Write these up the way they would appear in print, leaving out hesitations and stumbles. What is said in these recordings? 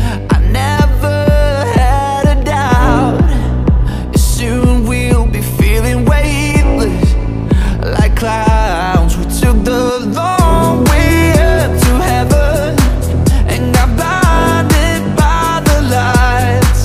Shake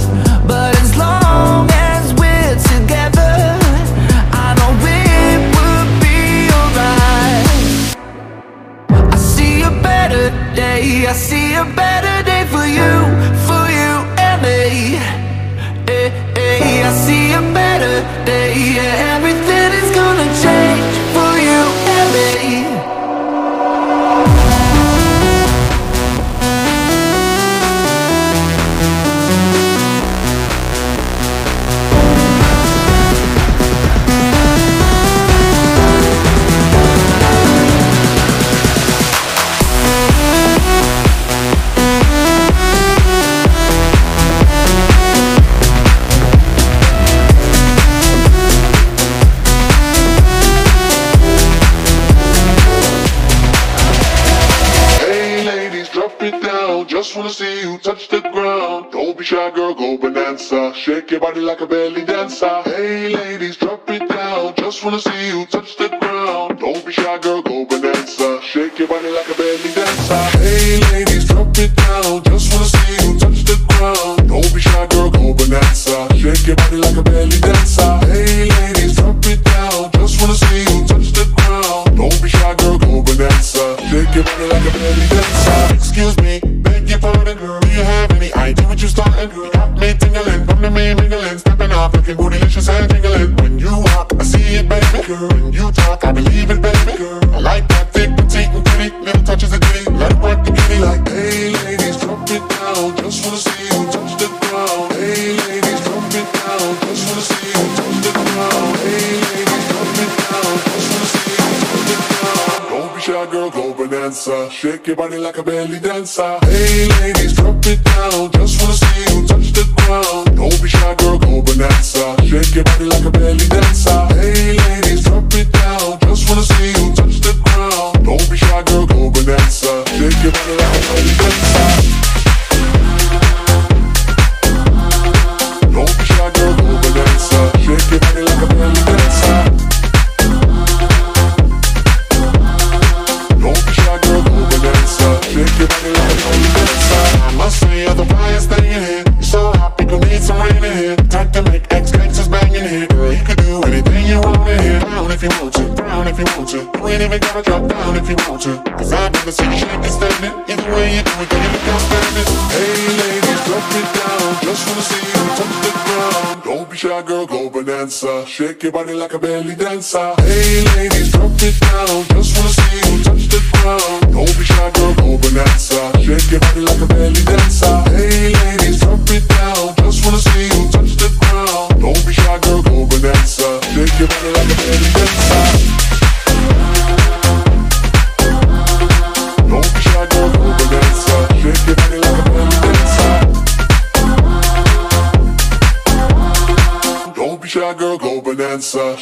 your body like a belly dancer. Hey ladies, drop it down. Just wanna see you. down. Don't be shy, girl, go bonanza. Shake your body like a belly dancer. Hey ladies, drop it down. Just wanna see you touch the ground. Don't be shy, girl, go bonanza. Shake your body like a belly dancer. Girl, go bonanza.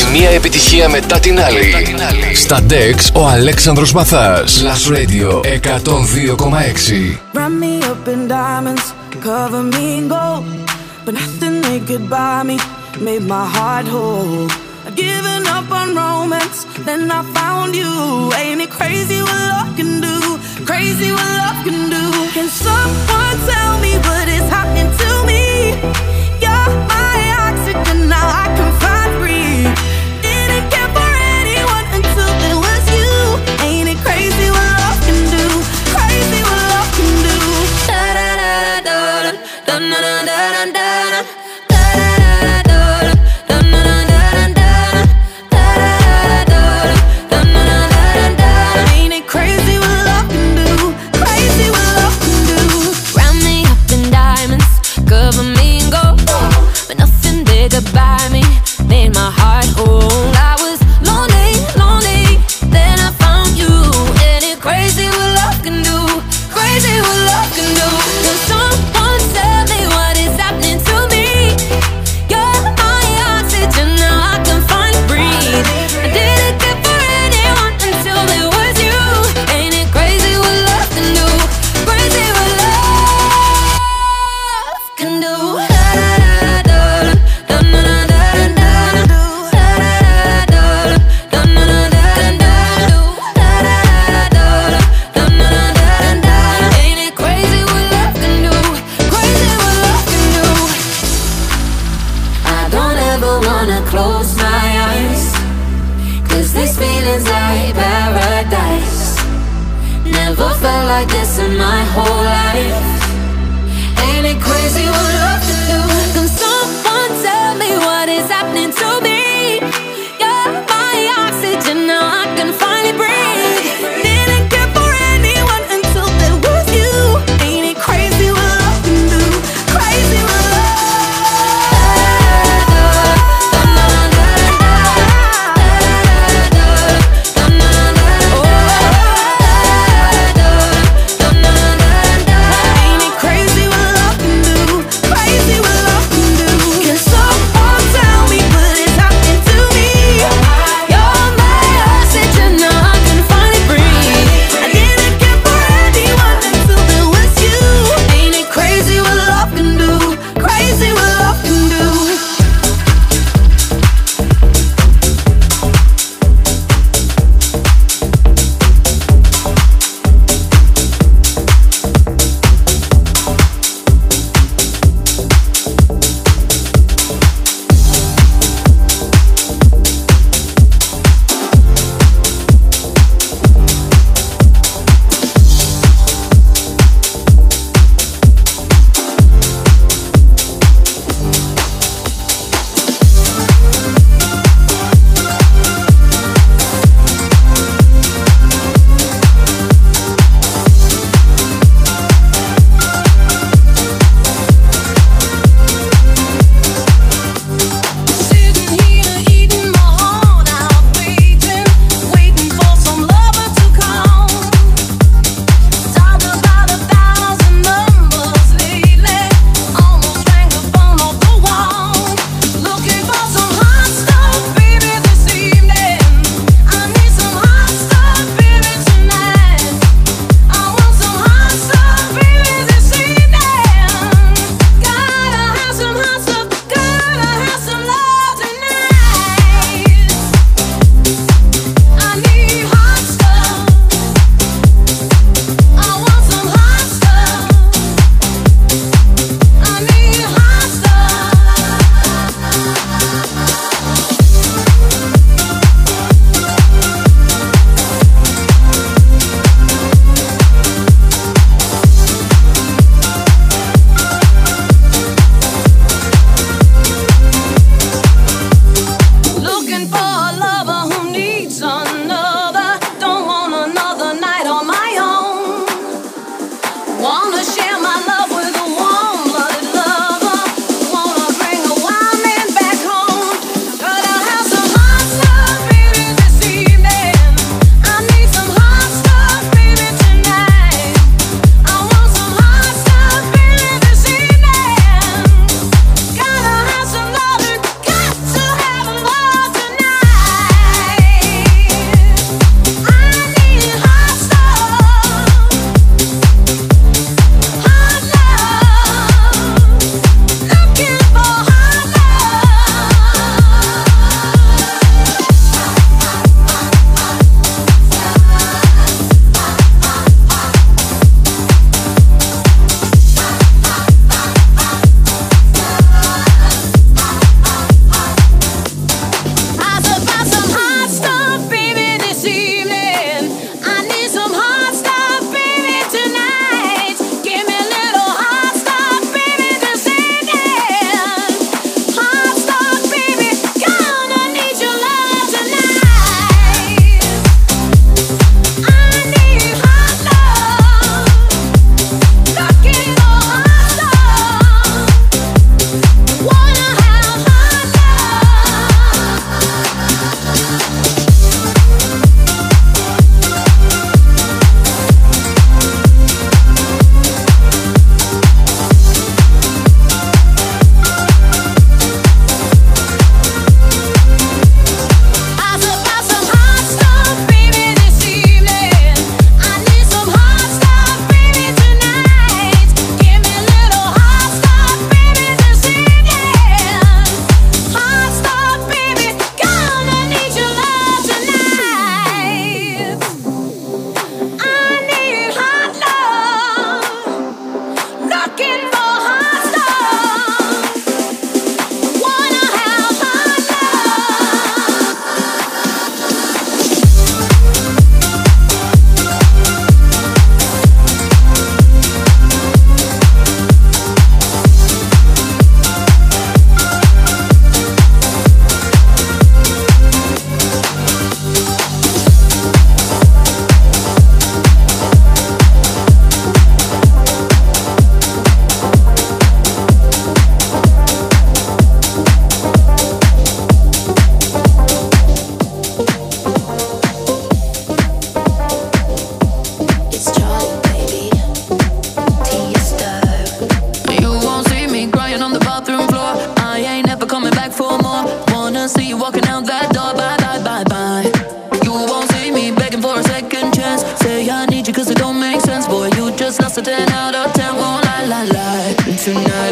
Η μία επιτυχία μετά την άλλη. Στα Dex ο Αλέξανδρος Μαθάς. Plus Radio 102,6. Wrap me up in diamonds, cover me in gold, but nothing they could buy me made my heart whole. I'd given up on romance, then I found you. Ain't it crazy what love can do? Crazy what love can do. Can someone tell me what is happening to me? You're my oxygen, now I can find breathe.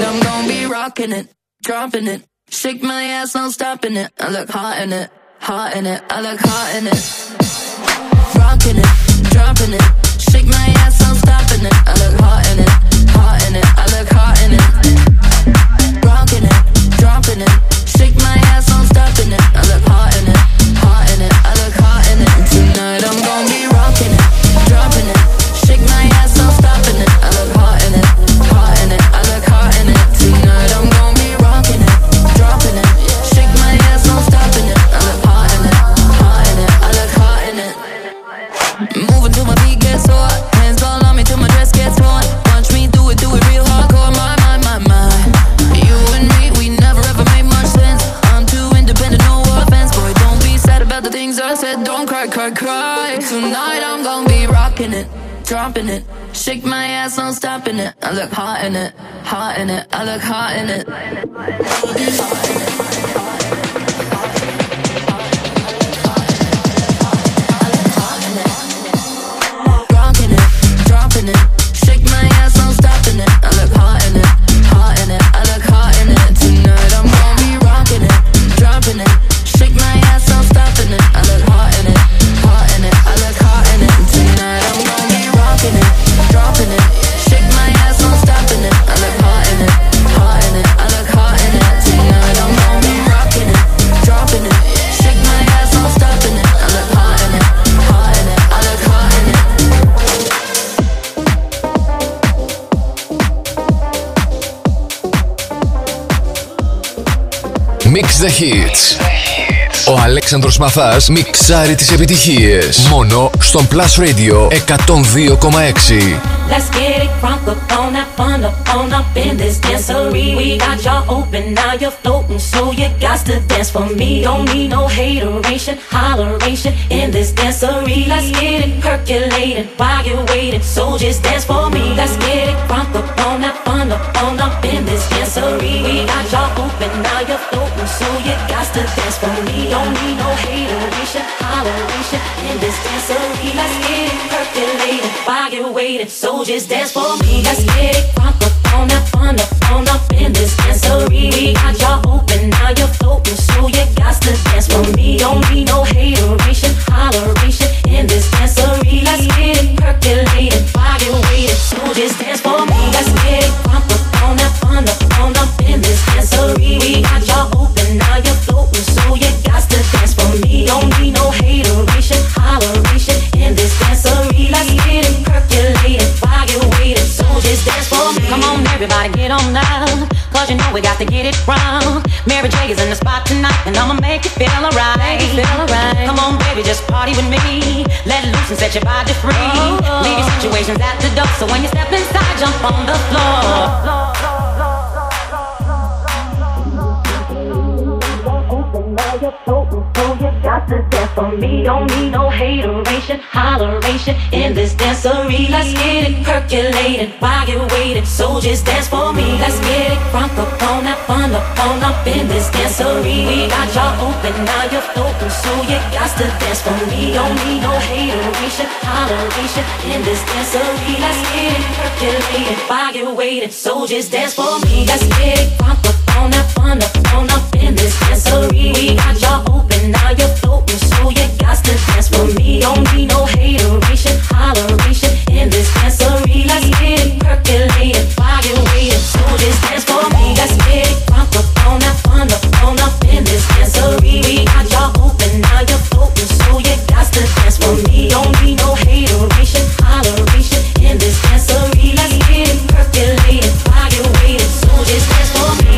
I'm gonna be rocking it, dropping it. Shake my ass, no stopping it. I look hot in it, hot in it. I look hot in it. Rocking it, dropping it. Shake my ass, no stopping it. I look hot in it, hot in it. I look hot in it. Rocking it, dropping it. Shake my ass, no stopping it. I look hot in it, hot in it. I look hot in it. Tonight I'm gonna be rocking it, dropping it. Shake my ass, no stopping it. I look hot in it, hot in it. I look hot in it. Tonight I'm gonna. Cry. Tonight I'm gonna be rocking it, dropping it. Shake my ass, no stopping it. I look hot in it, hot in it. I look hot in it. Rocking it, dropping it. Shake my ass, no stopping it. I look hot in it, hot in it. I look hot in it. Tonight I'm gonna be rocking it, dropping it. Shake my ass, no stopping it. I look hot in it. I look hot in it. Tonight I'm gonna be rocking it, dropping it. Shake my ass, no stopping it. I look hot in it, hot in it. I look hot in it. Tonight I'm gonna be rocking it, dropping it. Shake my ass, no stopping it. I look hot in it, hot in it. I look hot in it. Mix the hits. Ο Αλέξανδρος Μαθάς μιξάρει τις επιτυχίες. Μόνο στον Plus Radio 102,6. Let's get it crunk up on that fun up on up in this dancery. We got y'all open, now you're floating, so you got to dance for me. Don't need no hateration, holleration in this dancery. Let's get it percolating while you're waiting, so just dance for me. Let's get it crunk up on that fun up on up in this dancery. We got y'all open, now you're floating, so you got to dance for me. Don't need no hateration, holleration in this dancery. Let's get it percolating while you're waiting, so just dance for me. Let's get it crunk up on that fun up on up in this dancery. We got y'all open, now you're floating, so you got to dance for me. Don't need no hateration, holleration in this dancery. Let's get it percolated, while you're waiting, so just dance for me. Let's get it crunk up on that fun up on up in this dancery. We got y'all open, now you're floating, so you got to dance for me. Don't need no hateration, holleration in this dancery. Let's get it percolated. Just dance for me. Come on, everybody, get on down, cause you know we got to get it wrong. Mary J is in the spot tonight, and I'ma make you feel alright. Come on, baby, just party with me. Let loose and set your body free. Leave your situations at the door, so when you step inside, jump on the floor. Got to dance for me, don't need no hateration, holleration in this dancery. Let's get it percolated while you're waiting, so just dance for me. Let's get it crunk up on that fun up on up in this dancery. We got y'all open, now you're floating, so you got to dance for me. Don't need no hateration, holleration in this dancery. Let's get it percolated while you're waiting, so just dance for me. Let's get it crunk up on that fun up on up in this dancery. We got y'all open, now you're floating, so you got to dance for me. Don't need no hateration, holleration in this dancery. Let's get it percolated while you're waiting, so just dance for me. Let's get it crunk up on that fun up on up in this dancery. We got y'all open, now you're floating, so you got to dance for me. Don't need no hateration, holleration in this dancery. Let's get it percolated while you're waiting, so just dance for me.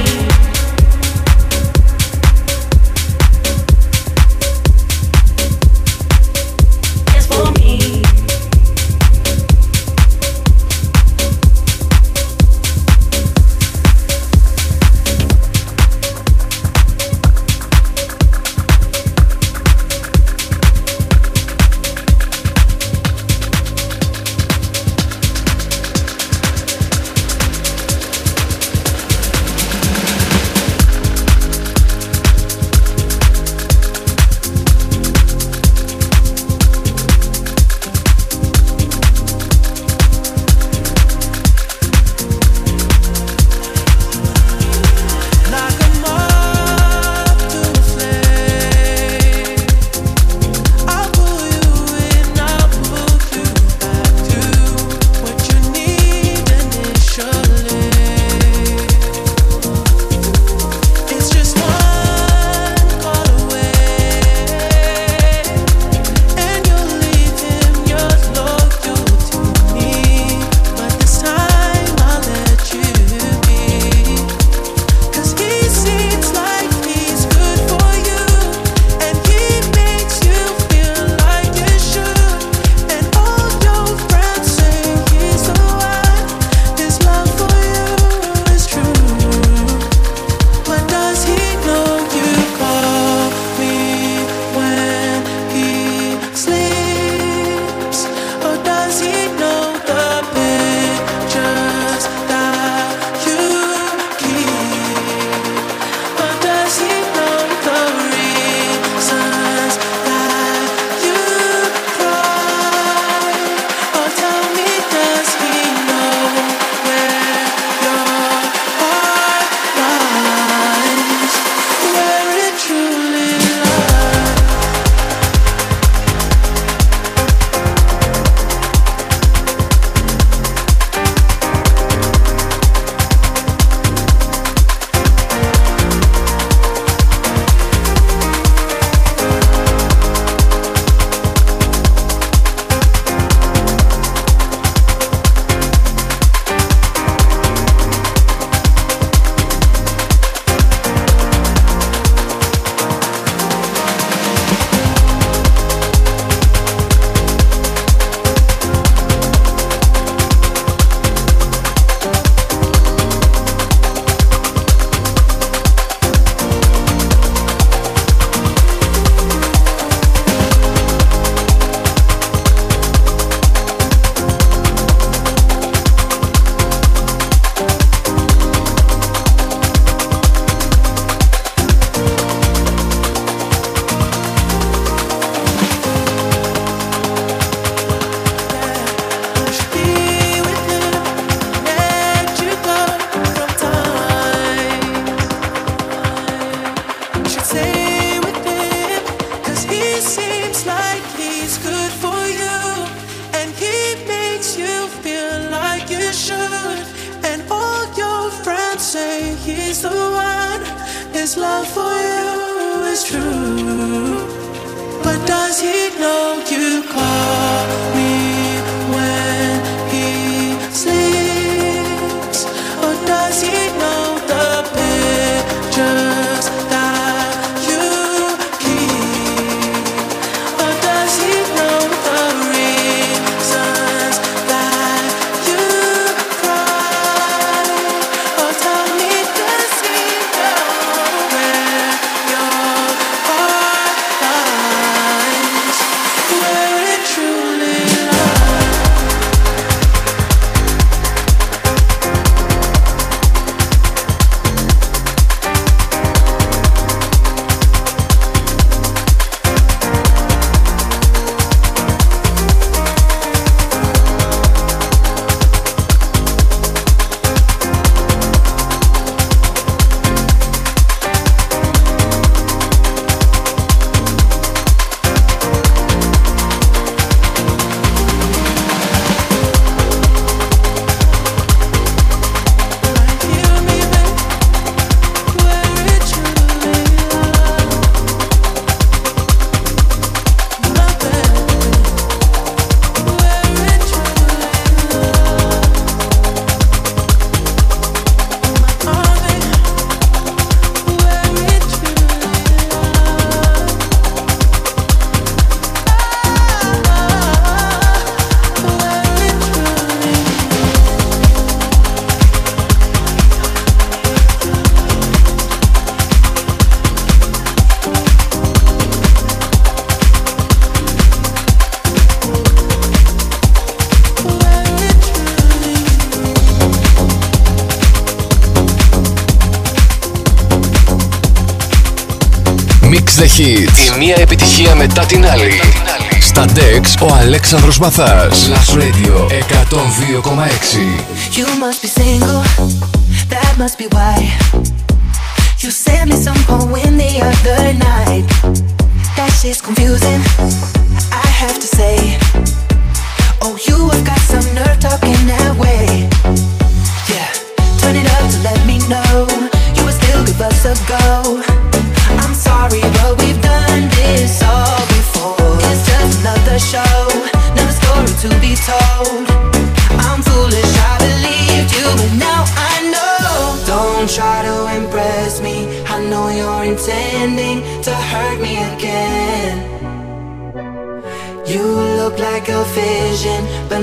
say he's the one. His love for you is true. But does he know you call me when he sleeps? Or does he know the pictures that you keep? Or does he know the reasons that you cry? Or tell me, does he know where your heart lies? Where it truly lies? Mix the hits. Η μία επιτυχία μετά την άλλη. Στα Dex ο Αλέξανδρος Μαθάς. Plus Radio 102,6. You must be single, that must be why. You sent me some poem the other night. That shit's confusing, I have to say. Oh, you have got some nerve talking that way. Yeah, turn it up to let me know you would still give us a go. I'm sorry, but we've done this all before. It's just another show, another story to be told. I'm foolish, I believed you, but now I know. Don't try to impress me, I know you're intending to hurt me again. You look like a vision, but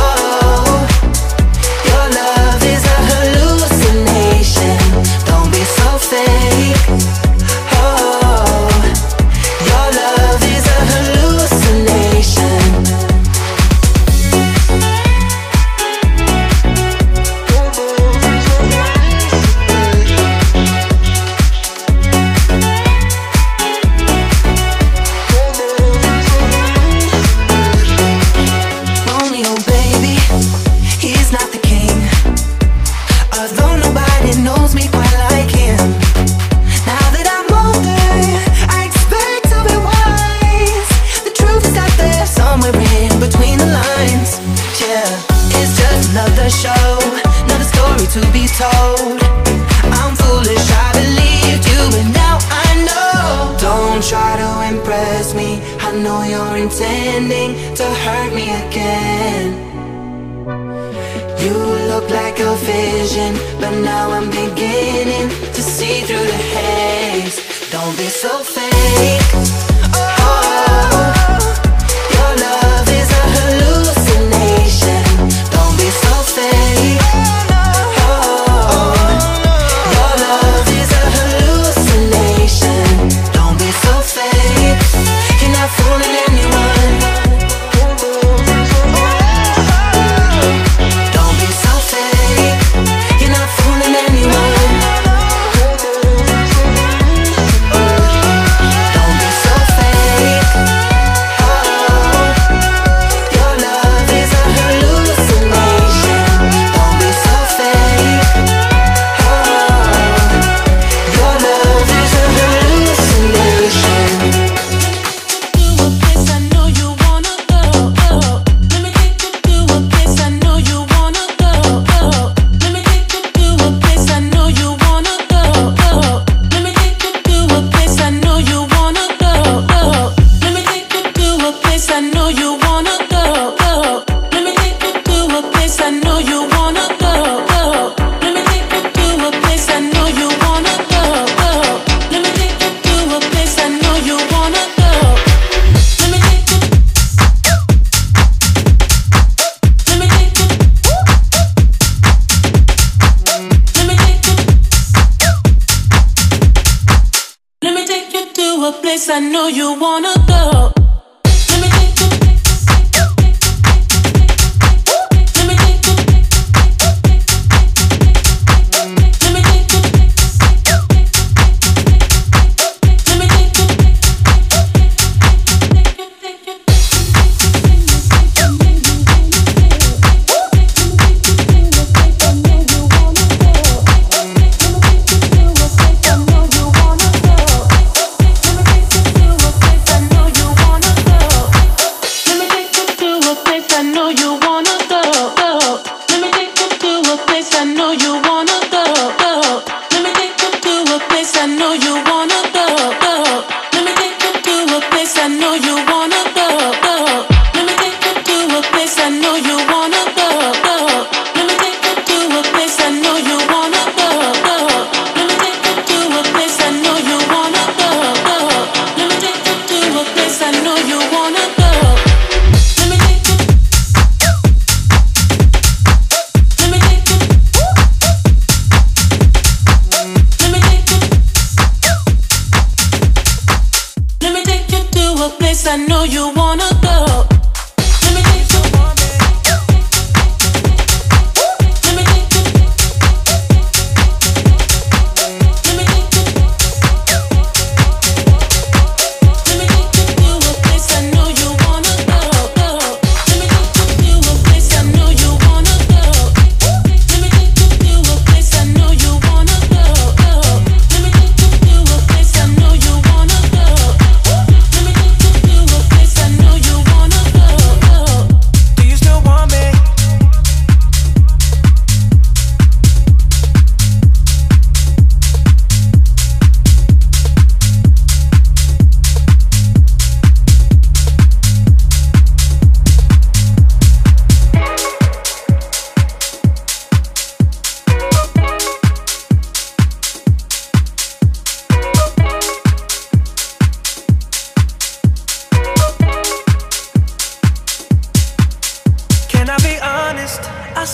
oh. Your love is a hallucination. Don't be so fake. Oh, your love is a hallucination. know you wanna go.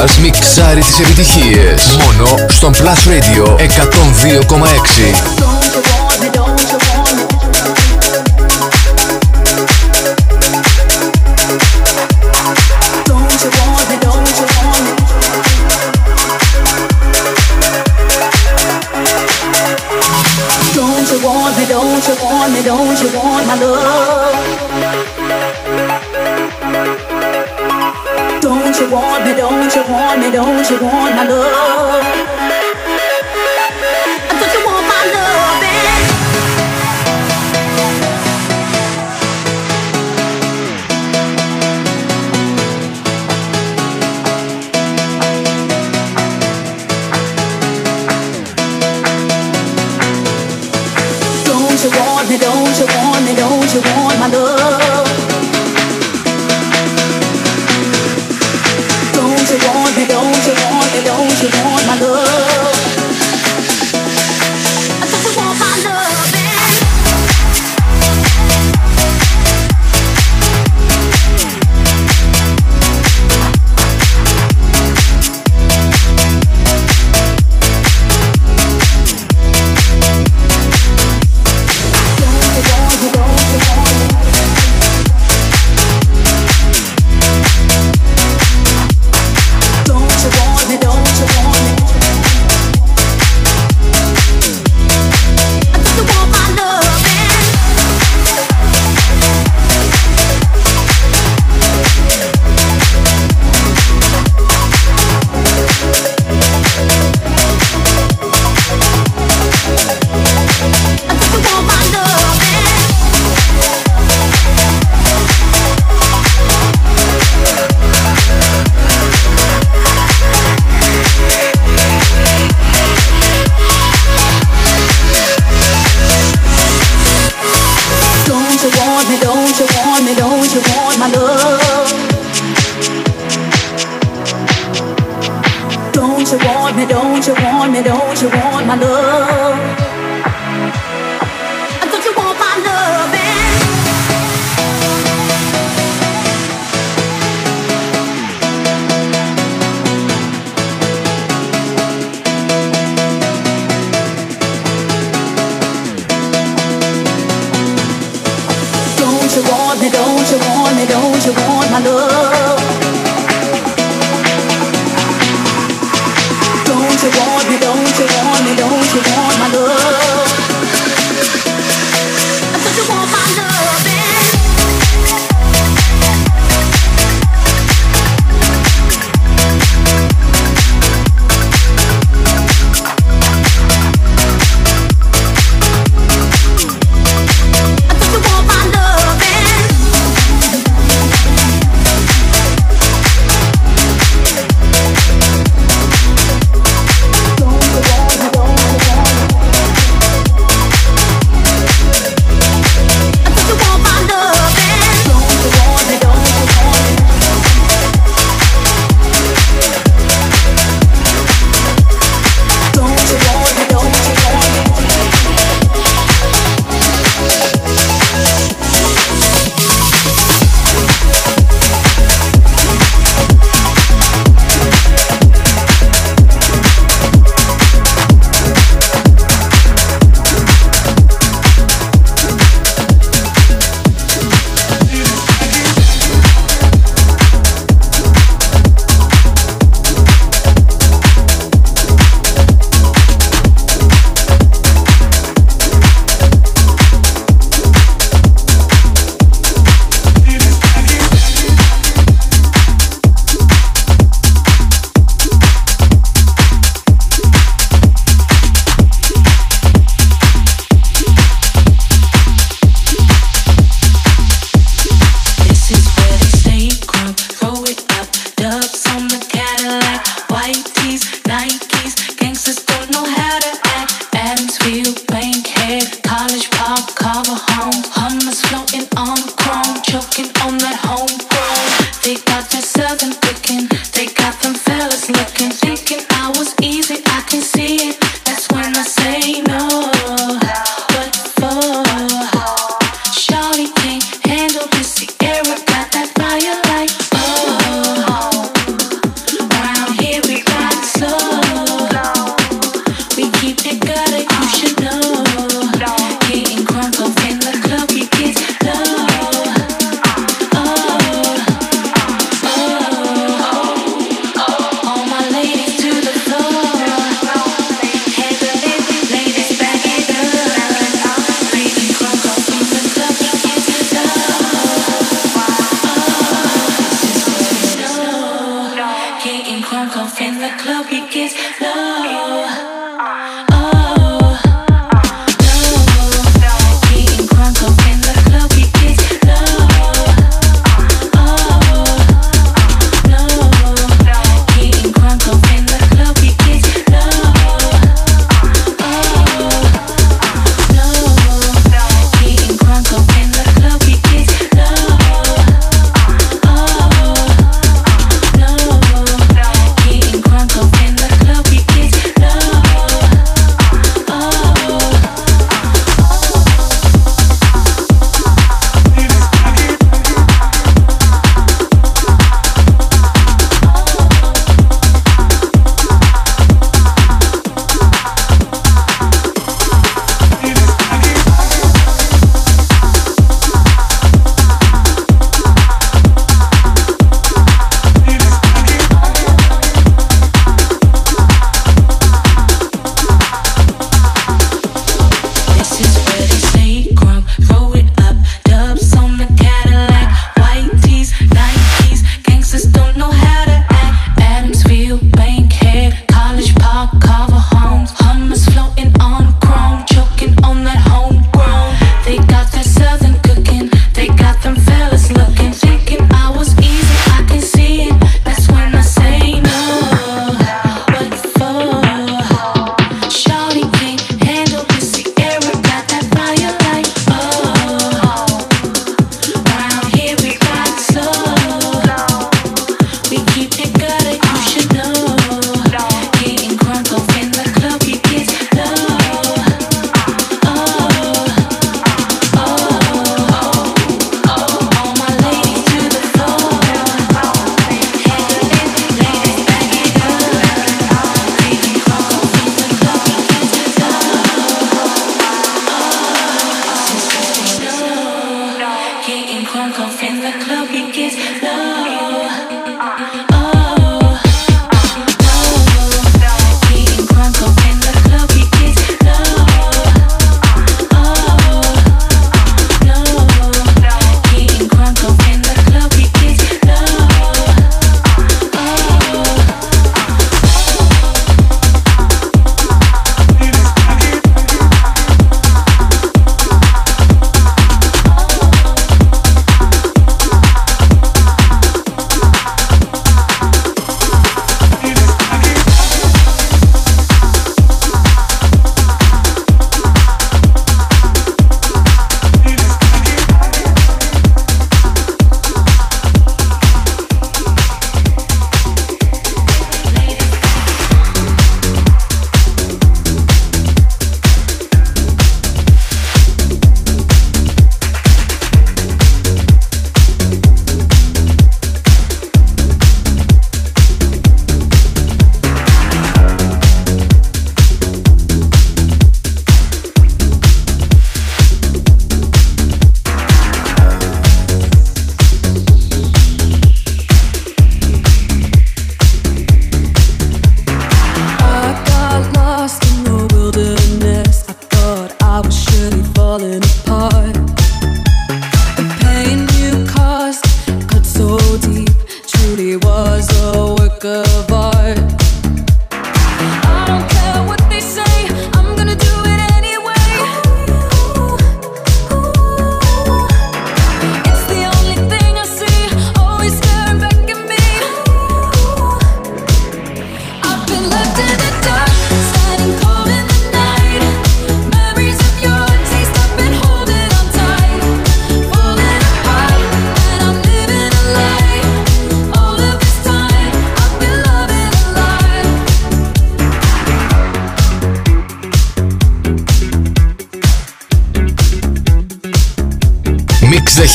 Μαθάς μιξάρει τις επιτυχίες. Μόνο στον Plus Radio 102,6. Don't you want my love? Don't you want me? Don't you want me? Don't you want my love? Round waiting, crunk off in the club, it gets low.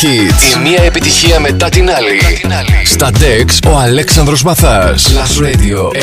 Η μία επιτυχία μετά την άλλη. Στα Dex ο Αλέξανδρος Μαθάς. Plus Radio 102,6.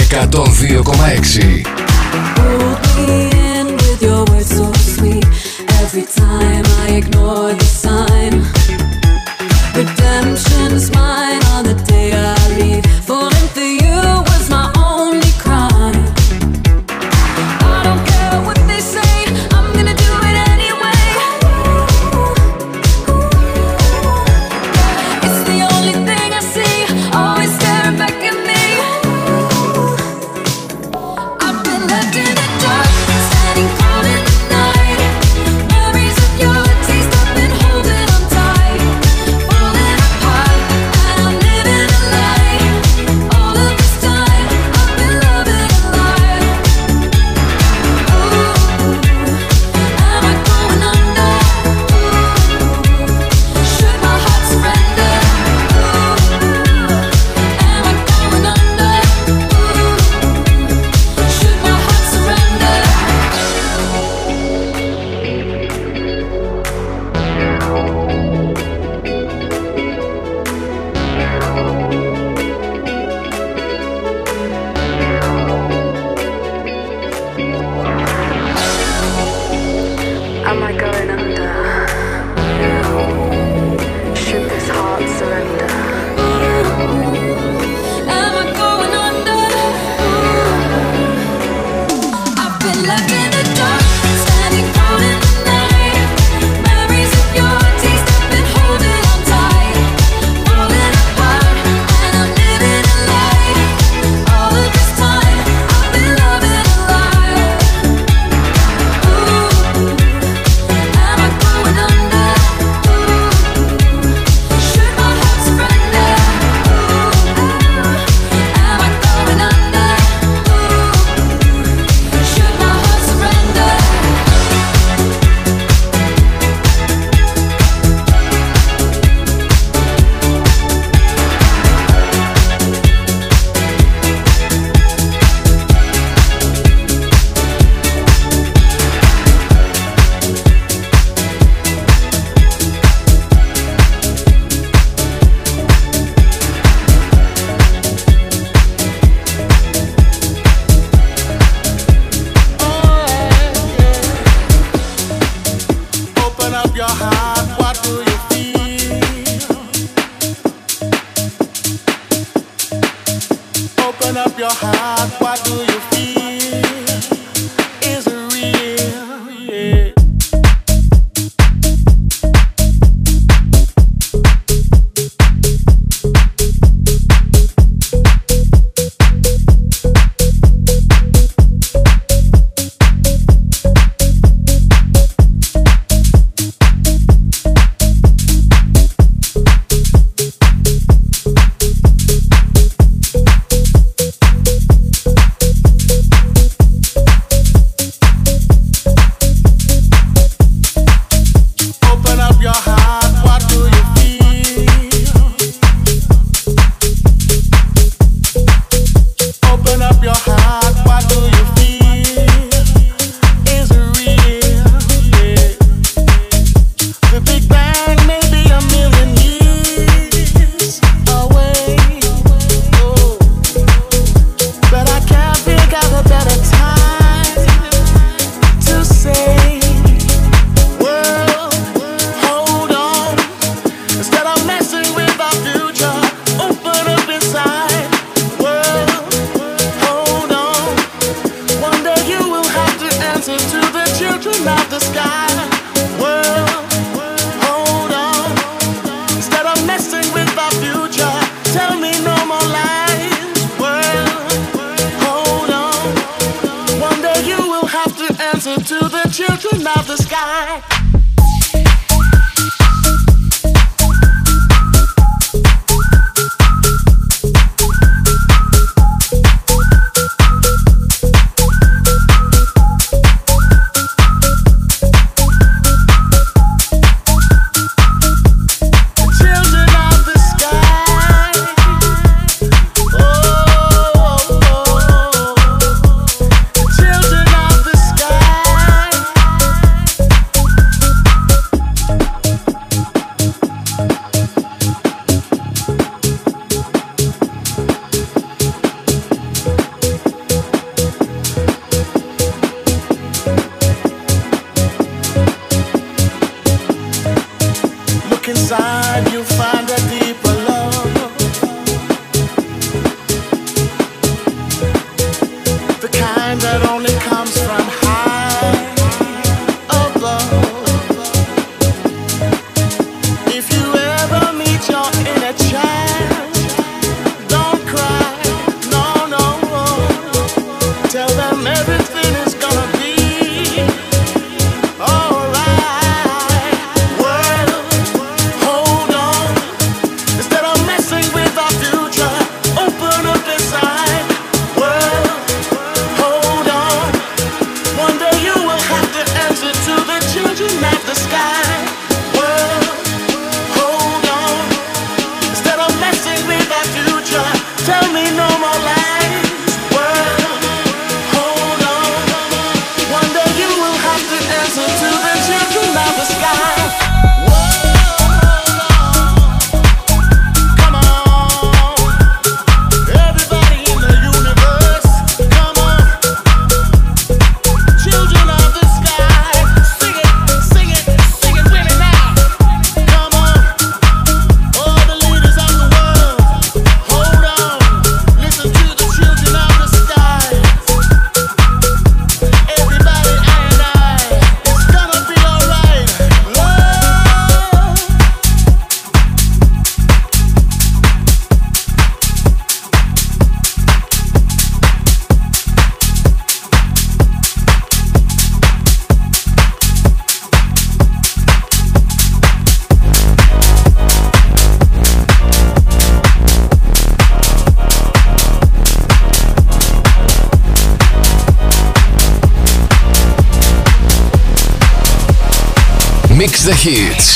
The hits.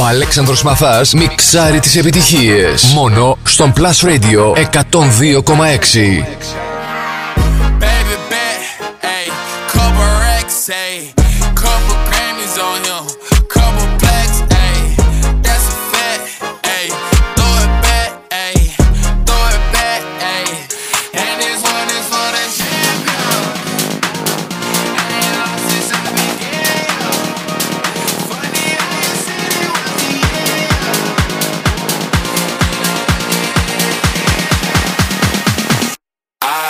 Ο Αλέξανδρος Μαθάς μιξάρει τις επιτυχίες. Μόνο στον Plus Radio 102,6.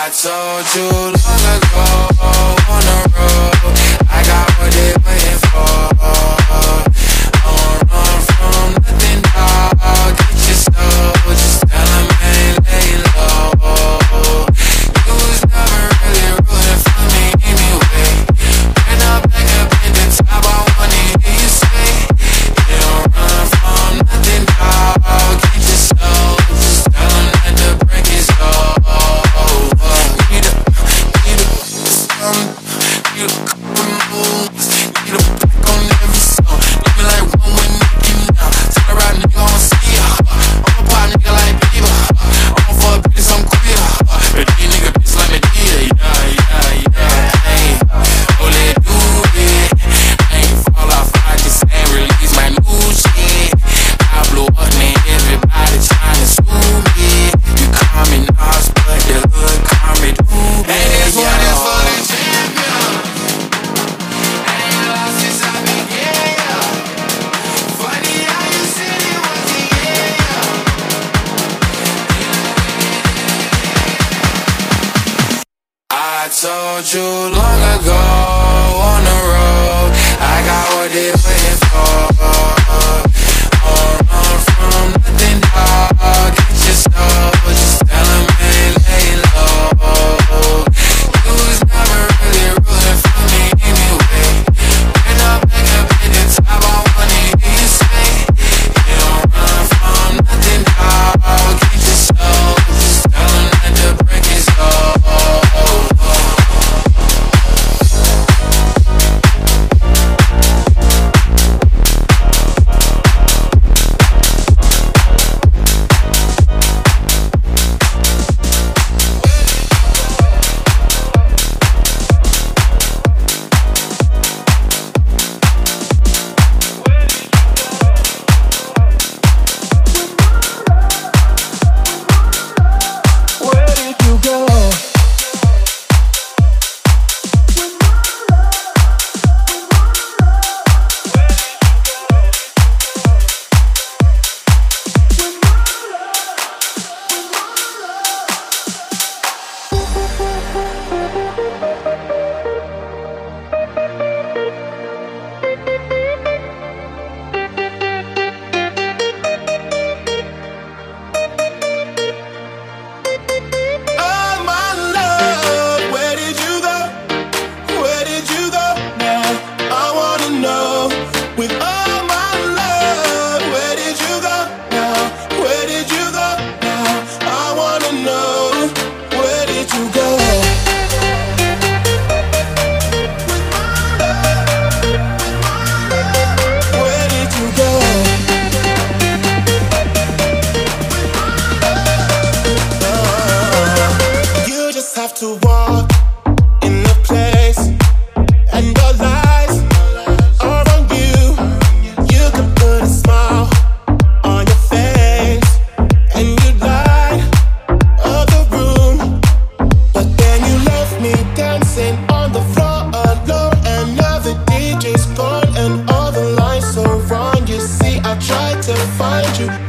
I told you long ago on the road, I got what they waiting for. I won't run from nothing, dog. Get your soul, just tell them I ain't laying low. You was never really rooting for me anyway. When I'm back up in the top, I wanna hear you say, you don't run from nothing, dog. Get your soul, just tell them that the break is over. Find you.